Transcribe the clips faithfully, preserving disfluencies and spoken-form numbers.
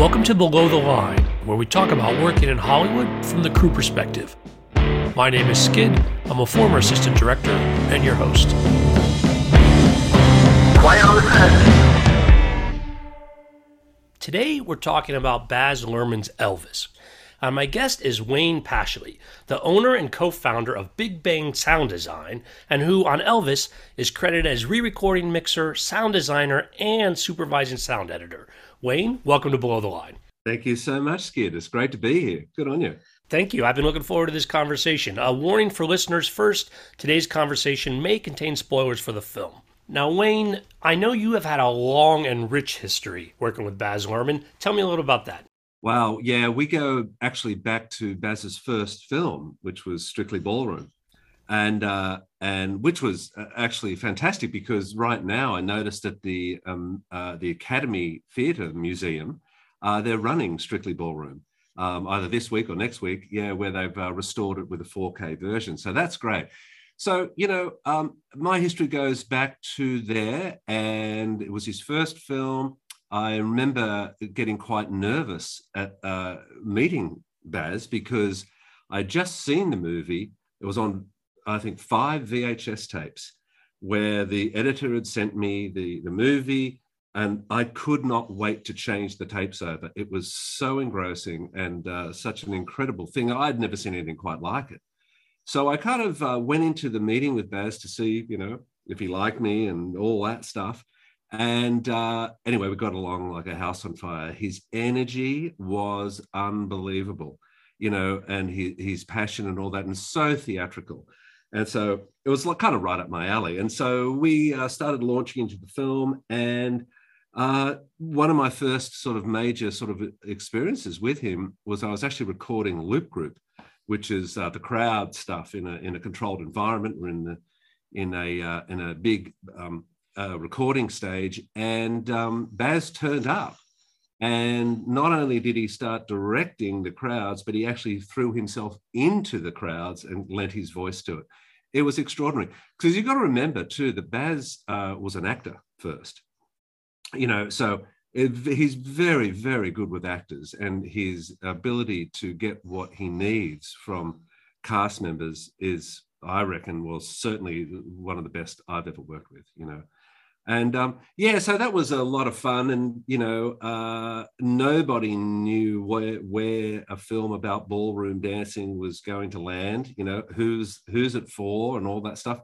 Welcome to Below the Line, where we talk about working in Hollywood from the crew perspective. My name is Skid. I'm a former assistant director and your host. Quiet on the set. Today, we're talking about Baz Luhrmann's Elvis. Uh, my guest is Wayne Pashley, the owner and co-founder of Big Bang Sound Design, and who on Elvis is credited as re-recording mixer, sound designer, and supervising sound editor. Wayne, welcome to Below the Line. Thank you so much, Skid. It's great to be here. Good on you. Thank you. I've been looking forward to this conversation. A warning for listeners first, today's conversation may contain spoilers for the film. Now, Wayne, I know you have had a long and rich history working with Baz Luhrmann. Tell me a little about that. Wow. Yeah, we go actually back to Baz's first film, which was Strictly Ballroom, and uh, and which was actually fantastic because right now I noticed at the um, uh, the Academy Theatre Museum, uh, they're running Strictly Ballroom um, either this week or next week. Yeah, where they've uh, restored it with a four K version. So that's great. So, you know, um, my history goes back to there, and it was his first film. I remember getting quite nervous at uh, meeting Baz because I'd just seen the movie. It was on, I think, five V H S tapes where the editor had sent me the, the movie, and I could not wait to change the tapes over. It was so engrossing and uh, such an incredible thing. I'd never seen anything quite like it. So I kind of uh, went into the meeting with Baz to see, you know, if he liked me and all that stuff. And uh, anyway, we got along like a house on fire. His energy was unbelievable, you know, and he, his passion and all that, and so theatrical. And so it was like kind of right up my alley. And so we uh, started launching into the film. And uh, one of my first sort of major sort of experiences with him was I was actually recording a loop group, which is uh, the crowd stuff in a in a controlled environment. We're in the in a uh, in a big um, Uh, recording stage, and um, Baz turned up, and not only did he start directing the crowds, but he actually threw himself into the crowds and lent his voice to it. It was extraordinary, because you've got to remember too that Baz uh, was an actor first, you know, so it, he's very, very good with actors, and his ability to get what he needs from cast members is, I reckon, was certainly one of the best I've ever worked with, you know. And um, yeah, so that was a lot of fun. And, you know, uh, nobody knew where, where a film about ballroom dancing was going to land, you know, who's who's it for and all that stuff.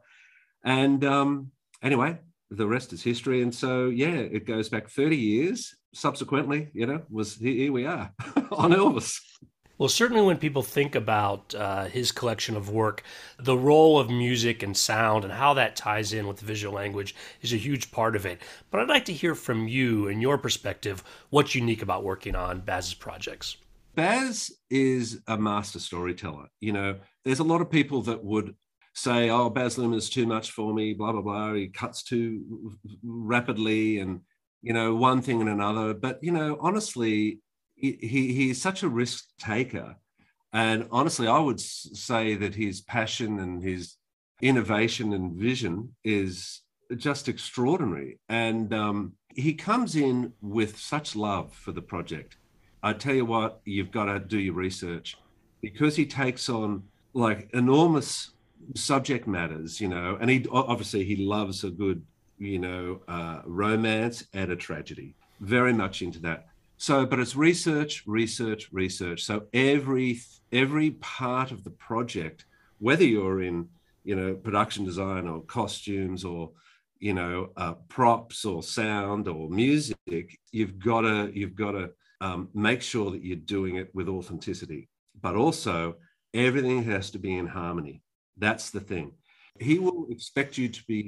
And um, anyway, the rest is history. And so, yeah, it goes back thirty years. Subsequently, you know, was here we are on Elvis. Well, certainly when people think about uh, his collection of work, the role of music and sound and how that ties in with the visual language is a huge part of it. But I'd like to hear from you and your perspective, what's unique about working on Baz's projects. Baz is a master storyteller. You know, there's a lot of people that would say, oh, Baz Luhrmann is too much for me, blah, blah, blah. He cuts too rapidly and, you know, one thing and another. But, you know, honestly, He, he he's such a risk taker, and honestly, I would say that his passion and his innovation and vision is just extraordinary. And um, he comes in with such love for the project. I tell you what, you've got to do your research, because he takes on like enormous subject matters, you know. And he obviously he loves a good, you know, uh, romance and a tragedy. Very much into that. So, but it's research, research, research. So every every part of the project, whether you're in, you know, production design or costumes or, you know, uh, props or sound or music, you've got to you've got to um, make sure that you're doing it with authenticity. But also, everything has to be in harmony. That's the thing. He will expect you to be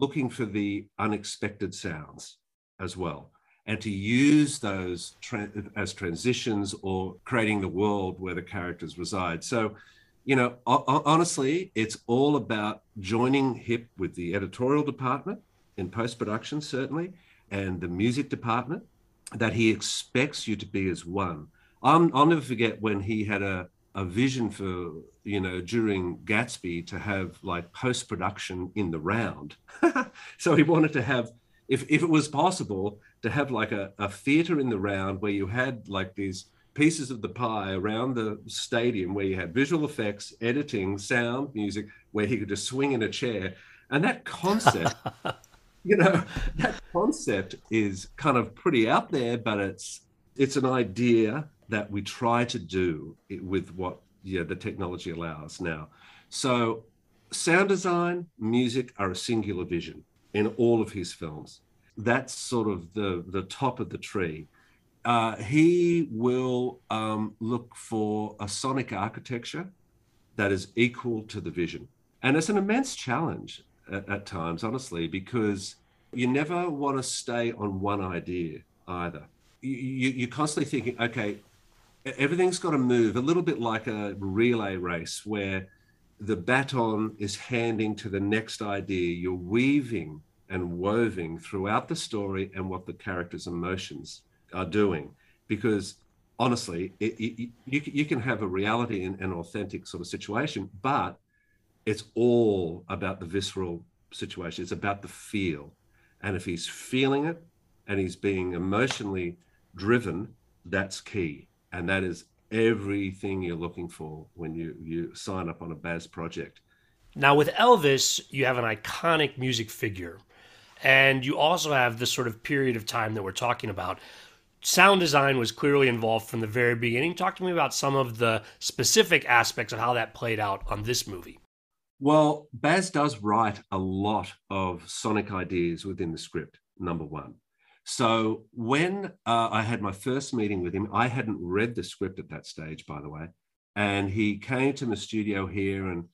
looking for the unexpected sounds as well, and to use those tra- as transitions or creating the world where the characters reside. So, you know, o- honestly, it's all about joining hip with the editorial department in post-production, certainly, and the music department, that he expects you to be as one. I'm, I'll never forget when he had a, a vision for, you know, during Gatsby to have like post-production in the round. So he wanted to have if if it was possible to have like a, a theater in the round where you had like these pieces of the pie around the stadium where you had visual effects, editing, sound, music, where he could just swing in a chair. And that concept, you know, that concept is kind of pretty out there, but it's it's an idea that we try to do it with what yeah, the technology allows now. So sound design, music are a singular vision in all of his films. That's sort of the, the top of the tree. Uh, he will um, look for a sonic architecture that is equal to the vision. And it's an immense challenge at, at times, honestly, because you never want to stay on one idea either. You, you, you're constantly thinking, okay, everything's got to move a little bit like a relay race where the baton is handing to the next idea. You're weaving and woving throughout the story and what the character's emotions are doing, because honestly, it, it, you, you can have a reality and an authentic sort of situation, but it's all about the visceral situation. It's about the feel. And if he's feeling it and he's being emotionally driven, that's key. And that is everything you're looking for when you, you sign up on a Baz project. Now with Elvis, you have an iconic music figure, and you also have this sort of period of time that we're talking about. Sound design was clearly involved from the very beginning. Talk to me about some of the specific aspects of how that played out on this movie. Well, Baz does write a lot of sonic ideas within the script, number one. So when uh, I had my first meeting with him, I hadn't read the script at that stage, by the way. And he came to the studio here and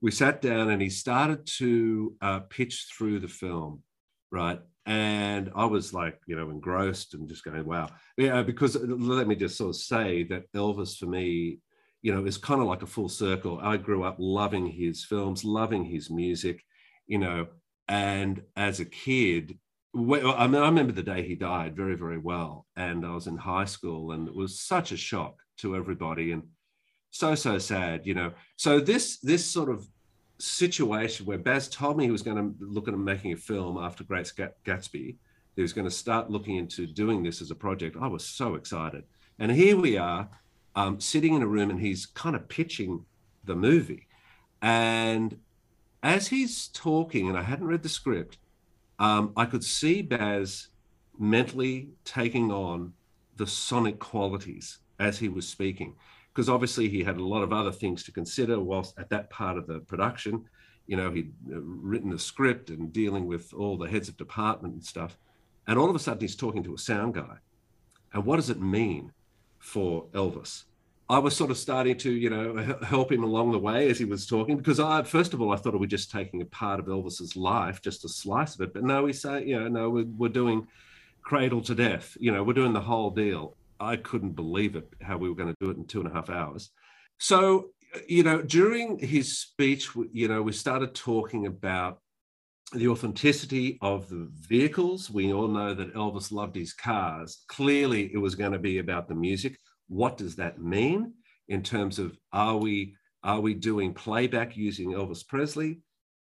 we sat down and he started to uh, pitch through the film, right? And I was like, you know, engrossed and just going, wow. Yeah, because let me just sort of say that Elvis for me, you know, is kind of like a full circle. I grew up loving his films, loving his music, you know, and as a kid, well, I mean, I remember the day he died very, very well. And I was in high school and it was such a shock to everybody and so, so sad, you know. So this, this sort of situation where Baz told me he was going to look at making a film after Great Gatsby, he was going to start looking into doing this as a project. I was so excited. And here we are um, sitting in a room and he's kind of pitching the movie. And as he's talking, and I hadn't read the script, um, I could see Baz mentally taking on the sonic qualities as he was speaking, because obviously he had a lot of other things to consider whilst at that part of the production. You know, he'd written the script and dealing with all the heads of department and stuff. And all of a sudden he's talking to a sound guy. And what does it mean for Elvis? I was sort of starting to, you know, help him along the way as he was talking, because I, first of all, I thought we were just taking a part of Elvis's life, just a slice of it. But no, we say, you know, no, we're, we're doing cradle to death. You know, we're doing the whole deal. I couldn't believe it, how we were going to do it in two and a half hours. So, you know, during his speech, you know, we started talking about the authenticity of the vehicles. We all know that Elvis loved his cars. Clearly, it was going to be about the music. What does that mean in terms of are we, are we doing playback using Elvis Presley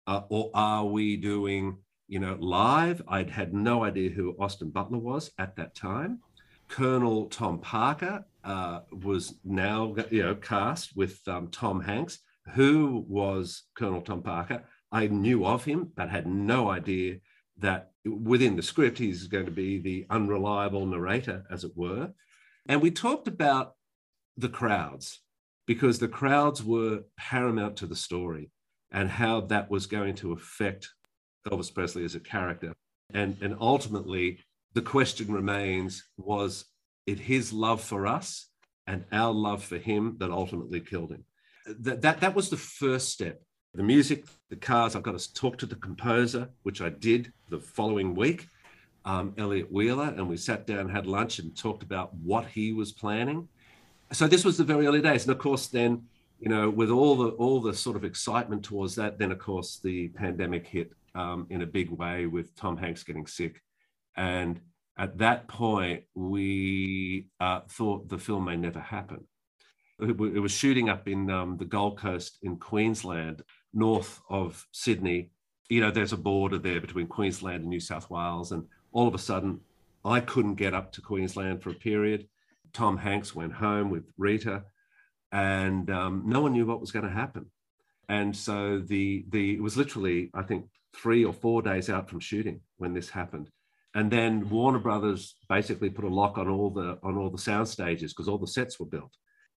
uh, or are we doing, you know, live? I'd had no idea who Austin Butler was at that time. Colonel Tom Parker uh, was now, you know, cast with um, Tom Hanks. Who was Colonel Tom Parker? I knew of him, but had no idea that within the script, he's going to be the unreliable narrator, as it were. And we talked about the crowds, because the crowds were paramount to the story and how that was going to affect Elvis Presley as a character. And, and ultimately, the question remains, was it his love for us and our love for him that ultimately killed him? That, that, that was the first step. The music, the cars, I've got to talk to the composer, which I did the following week, um, Elliot Wheeler, and we sat down, had lunch and talked about what he was planning. So this was the very early days. And of course, then, you know, with all the, all the sort of excitement towards that, then of course the pandemic hit um, in a big way with Tom Hanks getting sick. And at that point, we uh, thought the film may never happen. It, w- it was shooting up in um, the Gold Coast in Queensland, north of Sydney. You know, there's a border there between Queensland and New South Wales. And all of a sudden, I couldn't get up to Queensland for a period. Tom Hanks went home with Rita, and um, no one knew what was going to happen. And so the the it was literally, I think, three or four days out from shooting when this happened. And then Warner Brothers basically put a lock on all the on all the sound stages because all the sets were built.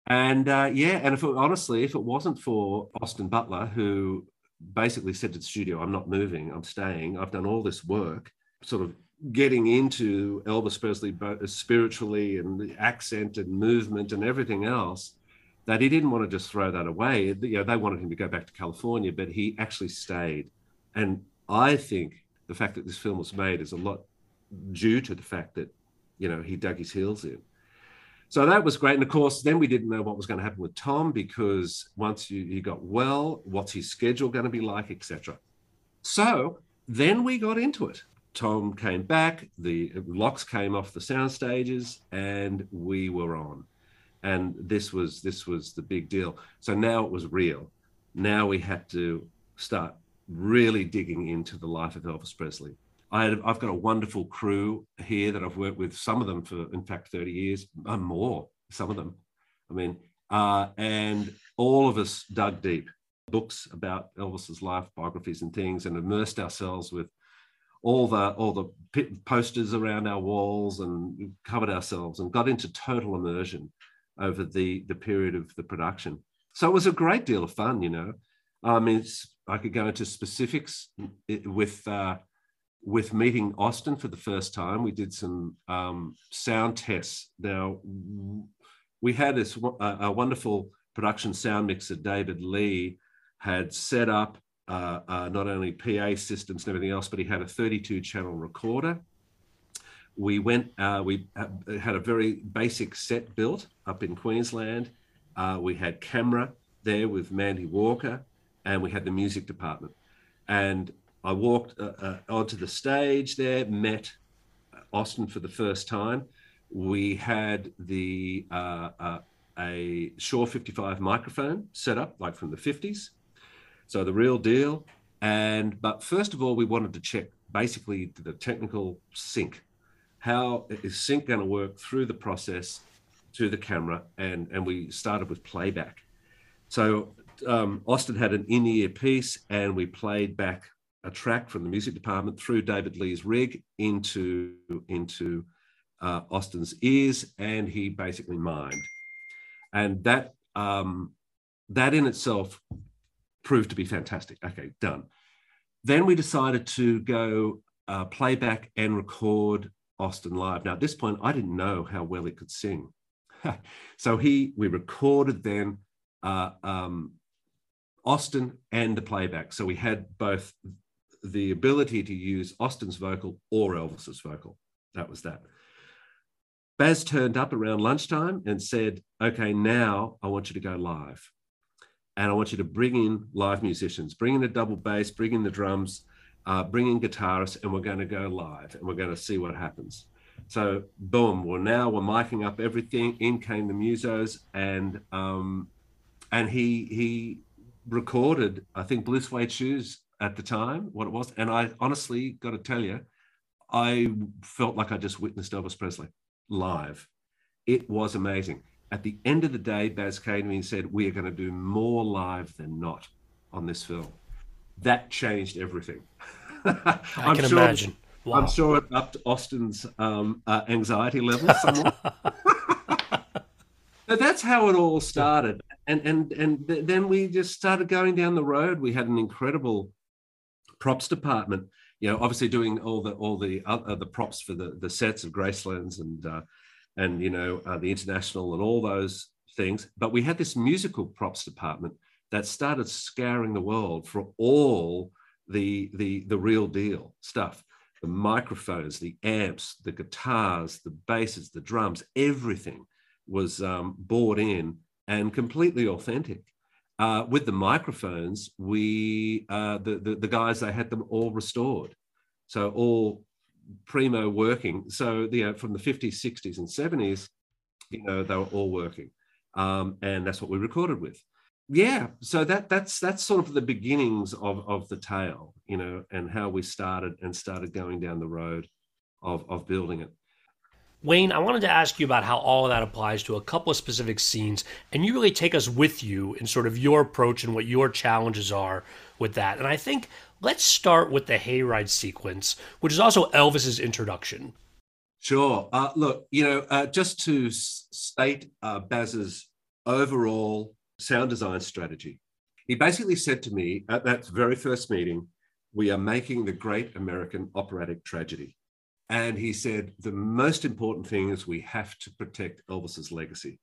And uh, yeah, and if it, honestly, if it wasn't for Austin Butler, who basically said to the studio, "I'm not moving, I'm staying. I've done all this work, sort of getting into Elvis Presley spiritually and the accent and movement and everything else," that he didn't want to just throw that away. You know, they wanted him to go back to California, but he actually stayed. And I think the fact that this film was made is a lot due to the fact that, you know, he dug his heels in. So that was great. And of course, then we didn't know what was going to happen with Tom, because once you, you got well, what's his schedule going to be like, et cetera. So then we got into it. Tom came back, the locks came off the sound stages, and we were on. And this was this was the big deal. So now it was real. Now we had to start really digging into the life of Elvis Presley. I had, I've got a wonderful crew here that I've worked with, some of them for, in fact, thirty years, or more, some of them. I mean, uh, and all of us dug deep. Books about Elvis's life, biographies and things, and immersed ourselves with all the all the posters around our walls, and covered ourselves and got into total immersion over the, the period of the production. So it was a great deal of fun, you know. I mean, it's, I could go into specifics with uh, with meeting Austin for the first time. We did some um, sound tests. Now, we had this uh, a wonderful production sound mixer, David Lee, had set up uh, uh, not only P A systems and everything else, but he had a thirty-two channel recorder. We went, uh, we had a very basic set built up in Queensland. Uh, we had camera there with Mandy Walker, and we had the music department. And I walked uh, uh, onto the stage there, met Austin for the first time. We had the uh, uh, a Shure fifty-five microphone set up, like from the fifties. So the real deal. And, but first of all, we wanted to check basically the technical sync. How is sync going to work through the process to the camera? And, and we started with playback. So um, Austin had an in-ear piece, and we played back a track from the music department through David Lee's rig into, into uh, Austin's ears, and he basically mimed. And that, um, that in itself proved to be fantastic. Okay, done. Then we decided to go uh, playback and record Austin live. Now, at this point, I didn't know how well he could sing. So he, we recorded then uh, um, Austin and the playback. So we had both the ability to use Austin's vocal or Elvis's vocal. That was that. Baz turned up around lunchtime and said, "Okay, now I want you to go live. And I want you to bring in live musicians, bring in the double bass, bring in the drums, Uh, bring in guitarists, and we're going to go live, and we're going to see what happens." So boom, well, now we're miking up everything. In came the musos, and um, and he he recorded, I think, Blue Suede Shoes at the time, what it was. And I honestly got to tell you, I felt like I just witnessed Elvis Presley live. It was amazing. At the end of the day, Baz came to me and said, "We are going to do more live than not on this film." That changed everything. I I'm can sure, imagine. Wow. I'm sure it upped Austin's um, uh, anxiety level somewhat. But that's how it all started. And, and, and th- then we just started going down the road. We had an incredible props department, you know, obviously doing all the all the other the props for the, the sets of Graceland's and, uh, and you know, uh, the International and all those things. But we had this musical props department that started scouring the world for all the, the, the real deal stuff, the microphones, the amps, the guitars, the basses, the drums, everything was um, bought in and completely authentic. Uh, with the microphones, we uh, the, the, the guys, they had them all restored. So all primo working. So you know, from the fifties, sixties and seventies, you know, they were all working. Um, and that's what we recorded with. Yeah, so that that's that's sort of the beginnings of, of the tale, you know, and how we started and started going down the road of of building it. Wayne, I wanted to ask you about how all of that applies to a couple of specific scenes, and you really take us with you in sort of your approach and what your challenges are with that. And I think let's start with the Hayride sequence, which is also Elvis's introduction. Sure. Uh, look, you know, uh, just to s- state uh, Baz's overall sound design strategy, he basically said to me at that very first meeting, we are making the great American operatic tragedy. And he said, the most important thing is we have to protect Elvis's legacy.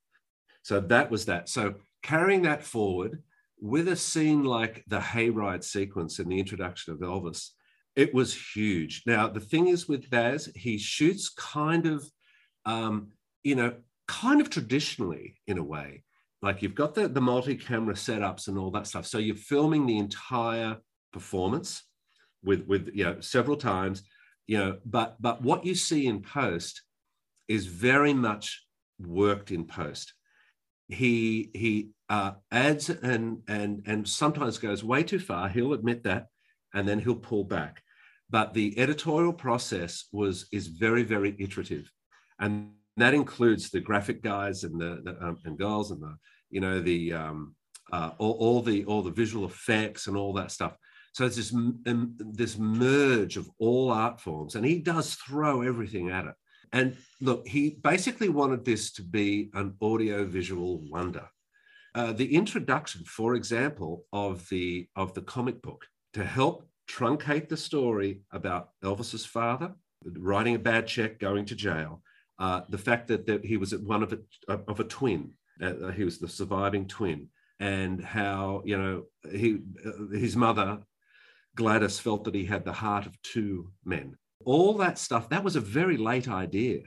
So that was that. So carrying that forward with a scene like the Hayride sequence and the introduction of Elvis, it was huge. Now, the thing is with Baz, he shoots kind of, um, you know, kind of traditionally in a way, like you've got the, the multi-camera setups and all that stuff. So you're filming the entire performance with, with you know, several times, you know, but, but what you see in post is very much worked in post. He, he uh, adds and, and, and sometimes goes way too far. He'll admit that, and then he'll pull back. But the editorial process was, is very, very iterative. And that includes the graphic guys and the, the um, and girls and the, you know, the, um, uh, all, all the, all the visual effects and all that stuff. So it's this, um, this merge of all art forms, and he does throw everything at it. And look, he basically wanted this to be an audio-visual wonder. Uh, the introduction, for example, of the, of the comic book to help truncate the story about Elvis's father, writing a bad check, going to jail, uh, the fact that, that he was one of a, of a twin, uh, he was the surviving twin, and how, you know, he uh, his mother, Gladys, felt that he had the heart of two men. All that stuff, that was a very late idea,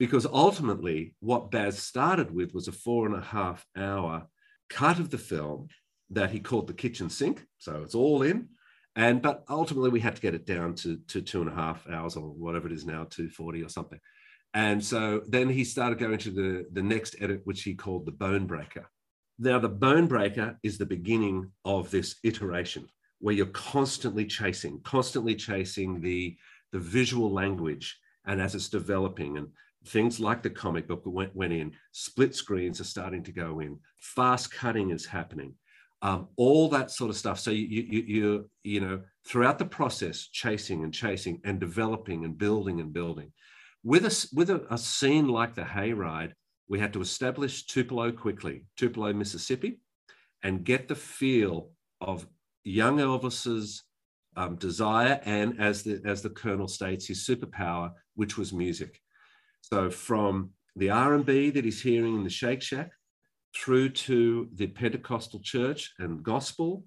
because ultimately what Baz started with was a four and a half hour cut of the film that he called the kitchen sink. So it's all in. And but ultimately we had to get it down to, to two and a half hours or whatever it is now, two forty or something. And so then he started going to the, the next edit, which he called the Bone Breaker. Now the Bone Breaker is the beginning of this iteration, where you're constantly chasing, constantly chasing the, the visual language. And as it's developing, and things like the comic book went, went in, split screens are starting to go in, fast cutting is happening, um, all that sort of stuff. So you, you, you, you know, throughout the process, chasing and chasing and developing and building and building. With a, with a, a scene like the Hayride, we had to establish Tupelo quickly, Tupelo, Mississippi, and get the feel of young Elvis's um, desire, and as the as the Colonel states, his superpower, which was music. So from the R and B that he's hearing in the Shake Shack through to the Pentecostal church and gospel,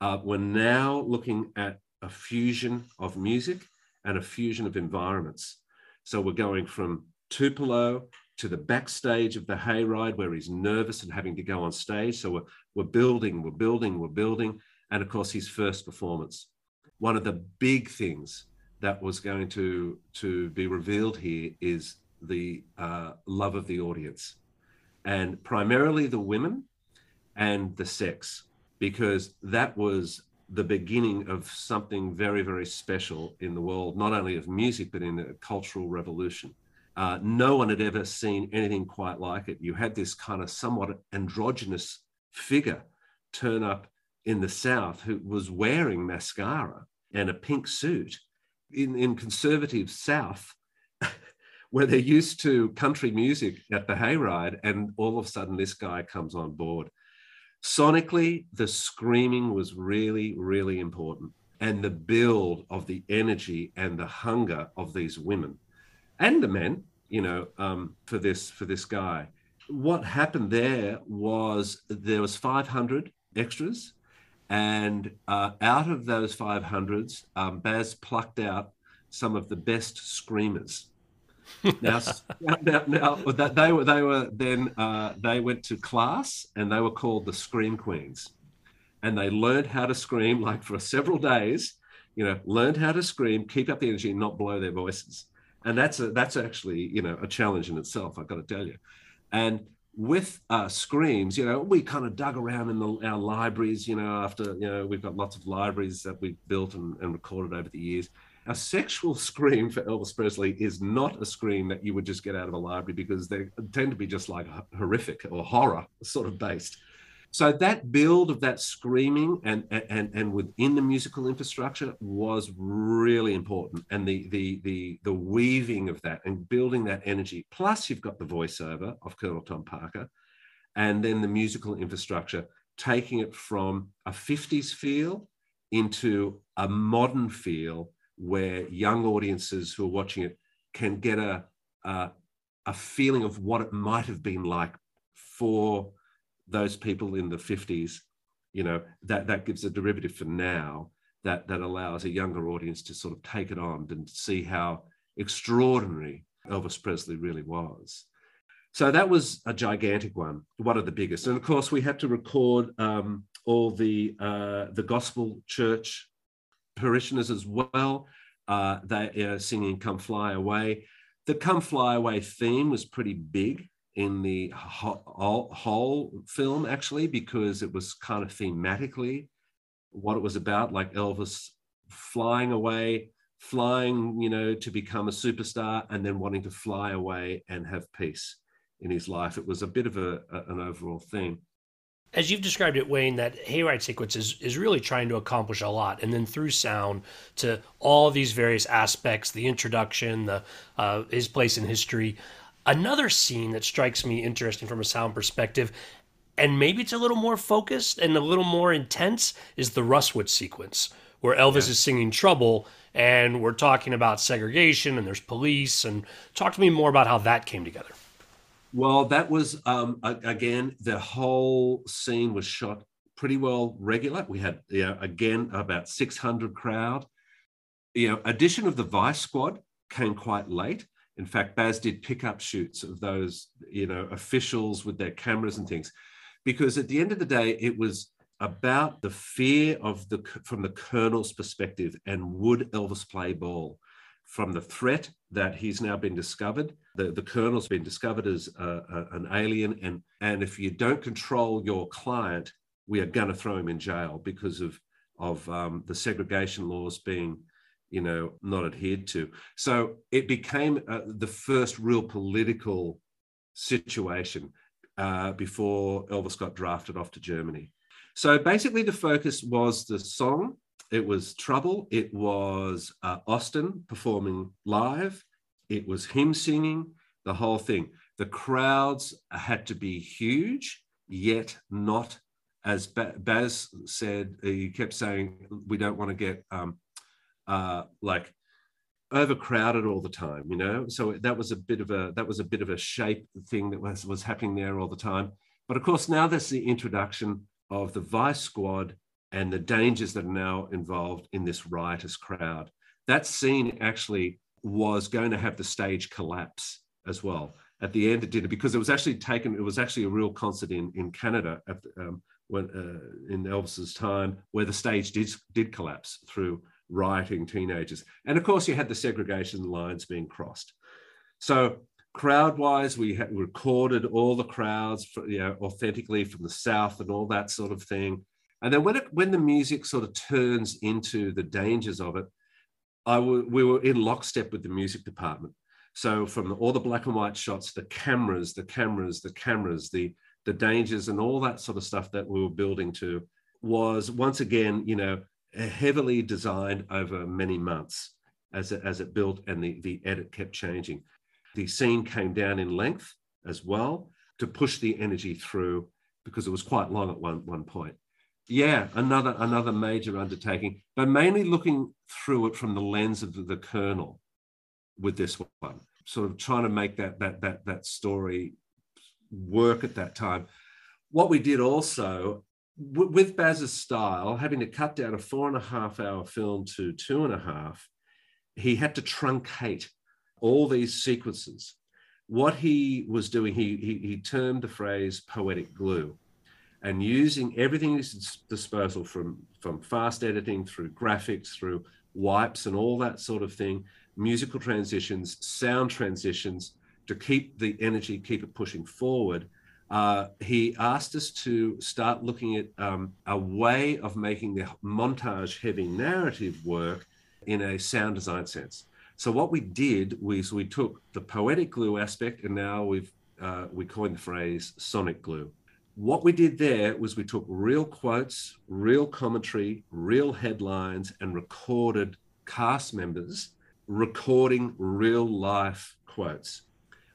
uh, we're now looking at a fusion of music and a fusion of environments. So we're going from Tupelo to the backstage of the Hayride, where he's nervous and having to go on stage. So we're, we're building, we're building, we're building. And of course, his first performance. One of the big things that was going to, to be revealed here is the uh, love of the audience, and primarily the women and the sex, because that was the beginning of something very, very special in the world, not only of music, but in the cultural revolution. Uh, no one had ever seen anything quite like it. You had this kind of somewhat androgynous figure turn up in the South who was wearing mascara and a pink suit in, in conservative South, where they're used to country music at the Hayride, and all of a sudden this guy comes on board. Sonically, the screaming was really, really important, and the build of the energy and the hunger of these women and the men, you know, um, for this for this guy. What happened there was there was five hundred extras. And uh, out of those five hundreds, um, Baz plucked out some of the best screamers. Now, now, now that they were they were then uh, they went to class, and they were called the Scream Queens, and they learned how to scream like for several days. You know, learned how to scream, keep up the energy, and not blow their voices. And that's a, that's actually, you know, a challenge in itself, I've got to tell you. And with uh, screams, you know, we kind of dug around in the, our libraries, you know, after, you know, we've got lots of libraries that we've built and, and recorded over the years. a sexual scream for Elvis Presley is not a scream that you would just get out of a library, because they tend to be just like horrific or horror sort of based. So that build of that screaming and and and within the musical infrastructure was really important, and the the the the weaving of that and building that energy. Plus, you've got the voiceover of Colonel Tom Parker, and then the musical infrastructure taking it from a fifties feel into a modern feel, where young audiences who are watching it can get a a, a feeling of what it might have been like for those people in the fifties, you know, that, that gives a derivative for now that, that allows a younger audience to sort of take it on and see how extraordinary Elvis Presley really was. So that was a gigantic one, one of the biggest. And of course, we had to record um, all the, uh, the gospel church parishioners as well. Uh, they are singing Come Fly Away. The Come Fly Away theme was pretty big in the whole, whole film, actually, because it was kind of thematically what it was about, like Elvis flying away, flying, you know, to become a superstar, and then wanting to fly away and have peace in his life. It was a bit of a, a, an overall theme. As you've described it, Wayne, that Hayride sequence is, is really trying to accomplish a lot. And then through sound to all these various aspects, the introduction, the uh, his place in history. Another scene that strikes me interesting from a sound perspective, and maybe it's a little more focused and a little more intense, is the Russwood sequence, where Elvis yeah. is singing Trouble, and we're talking about segregation, and there's police. And talk to me more about how that came together. Well, that was, um, again, the whole scene was shot pretty well regular. We had, you know, again, about six hundred crowd. You know, addition of the Vice Squad came quite late. In fact, Baz did pickup shoots of those, you know, officials with their cameras and things, because at the end of the day, it was about the fear of the from the colonel's perspective, and would Elvis play ball, from the threat that he's now been discovered. The, the colonel's been discovered as a, a, an alien, and and if you don't control your client, we are going to throw him in jail because of of um, the segregation laws being, you know, not adhered to. So it became uh, the first real political situation uh, before Elvis got drafted off to Germany. So basically the focus was the song. It was Trouble. It was uh, Austin performing live. It was him singing, the whole thing. The crowds had to be huge, yet not, as ba- Baz said, he kept saying, we don't want to get, um, Uh, like overcrowded all the time, you know. So that was a bit of a that was a bit of a shape thing that was was happening there all the time. But of course, now there's the introduction of the Vice Squad and the dangers that are now involved in this riotous crowd. That scene actually was going to have the stage collapse as well. At the end, it did, because it was actually taken. It was actually a real concert in in Canada at the, um, when uh, in Elvis's time, where the stage did did collapse through rioting teenagers. And of course, you had the segregation lines being crossed. So crowd-wise, we had recorded all the crowds, for, you know, authentically from the South and all that sort of thing. And then when it, when the music sort of turns into the dangers of it, I w- we were in lockstep with the music department. So from the, all the black and white shots, the cameras, the cameras, the cameras, the the dangers, and all that sort of stuff that we were building to, was once again, you know, heavily designed over many months as it, as it built, and the, the edit kept changing. The scene came down in length as well to push the energy through, because it was quite long at one, one point. Yeah, another, another major undertaking, but mainly looking through it from the lens of the, the Colonel with this one, sort of trying to make that, that, that, that story work at that time. What we did also, with Baz's style, having to cut down a four and a half hour film to two and a half, he had to truncate all these sequences. What he was doing, he, he, he termed the phrase poetic glue, and using everything at his disposal, from, from fast editing through graphics, through wipes and all that sort of thing, musical transitions, sound transitions, to keep the energy, keep it pushing forward. Uh, he asked us to start looking at um, a way of making the montage-heavy narrative work in a sound design sense. So what we did was we took the poetic glue aspect, and now we've uh, we coined the phrase sonic glue. What we did there was we took real quotes, real commentary, real headlines, and recorded cast members recording real life quotes.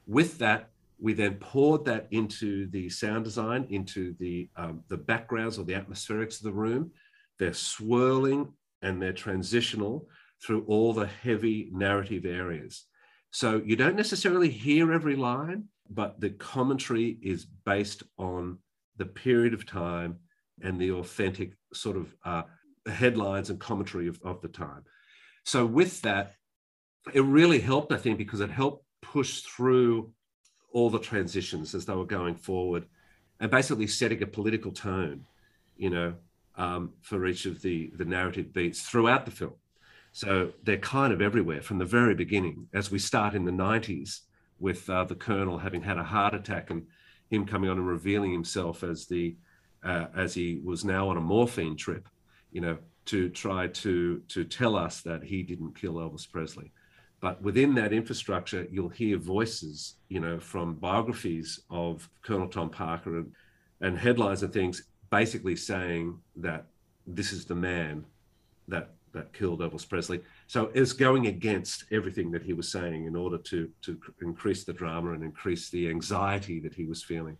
With that, we then poured that into the sound design, into the, um, the backgrounds or the atmospherics of the room. They're swirling and they're transitional through all the heavy narrative areas. So you don't necessarily hear every line, but the commentary is based on the period of time and the authentic sort of uh, headlines and commentary of, of the time. So with that, it really helped, I think, because it helped push through all the transitions as they were going forward and basically setting a political tone, you know, um, for each of the, the narrative beats throughout the film. So they're kind of everywhere from the very beginning, as we start in the nineties with uh, the Colonel having had a heart attack and him coming on and revealing himself as the uh, as he was now on a morphine trip, you know, to try to to tell us that he didn't kill Elvis Presley. But within that infrastructure, you'll hear voices, you know, from biographies of Colonel Tom Parker and, and headlines and things, basically saying that this is the man that that killed Elvis Presley. So it's going against everything that he was saying in order to, to increase the drama and increase the anxiety that he was feeling.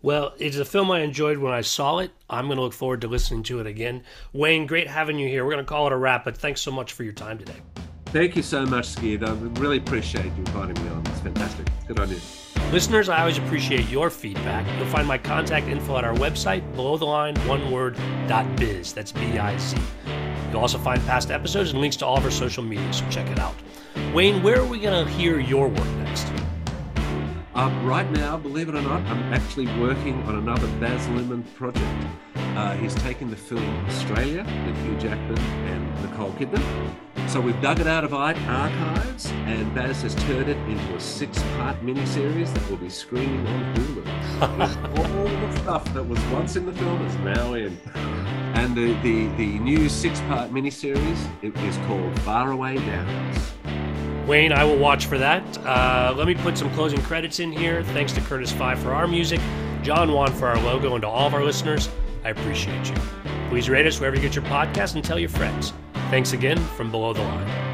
Well, it's a film I enjoyed when I saw it. I'm going to look forward to listening to it again. Wayne, great having you here. We're going to call it a wrap, but thanks so much for your time today. Thank you so much, Skid. I really appreciate you inviting me on. It's fantastic. Good on you. Listeners, I always appreciate your feedback. You'll find my contact info at our website, below the line one word dot biz. That's B I Z. You'll also find past episodes and links to all of our social media, so check it out. Wayne, where are we going to hear your work next? Um, right now, believe it or not, I'm actually working on another Baz Luhrmann project. Uh, he's taken the film Australia with Hugh Jackman and Nicole Kidman. So we've dug it out of archives, and Baz has turned it into a six-part miniseries that will be screening on Hulu. All the stuff that was once in the film is now in. And the, the, the new six-part miniseries, it is called Far Away Downs. Wayne, I will watch for that. Uh, let me put some closing credits in here. Thanks to Curtis Five for our music, John Wan for our logo, and to all of our listeners, I appreciate you. Please rate us wherever you get your podcast and tell your friends. Thanks again from Below the Line.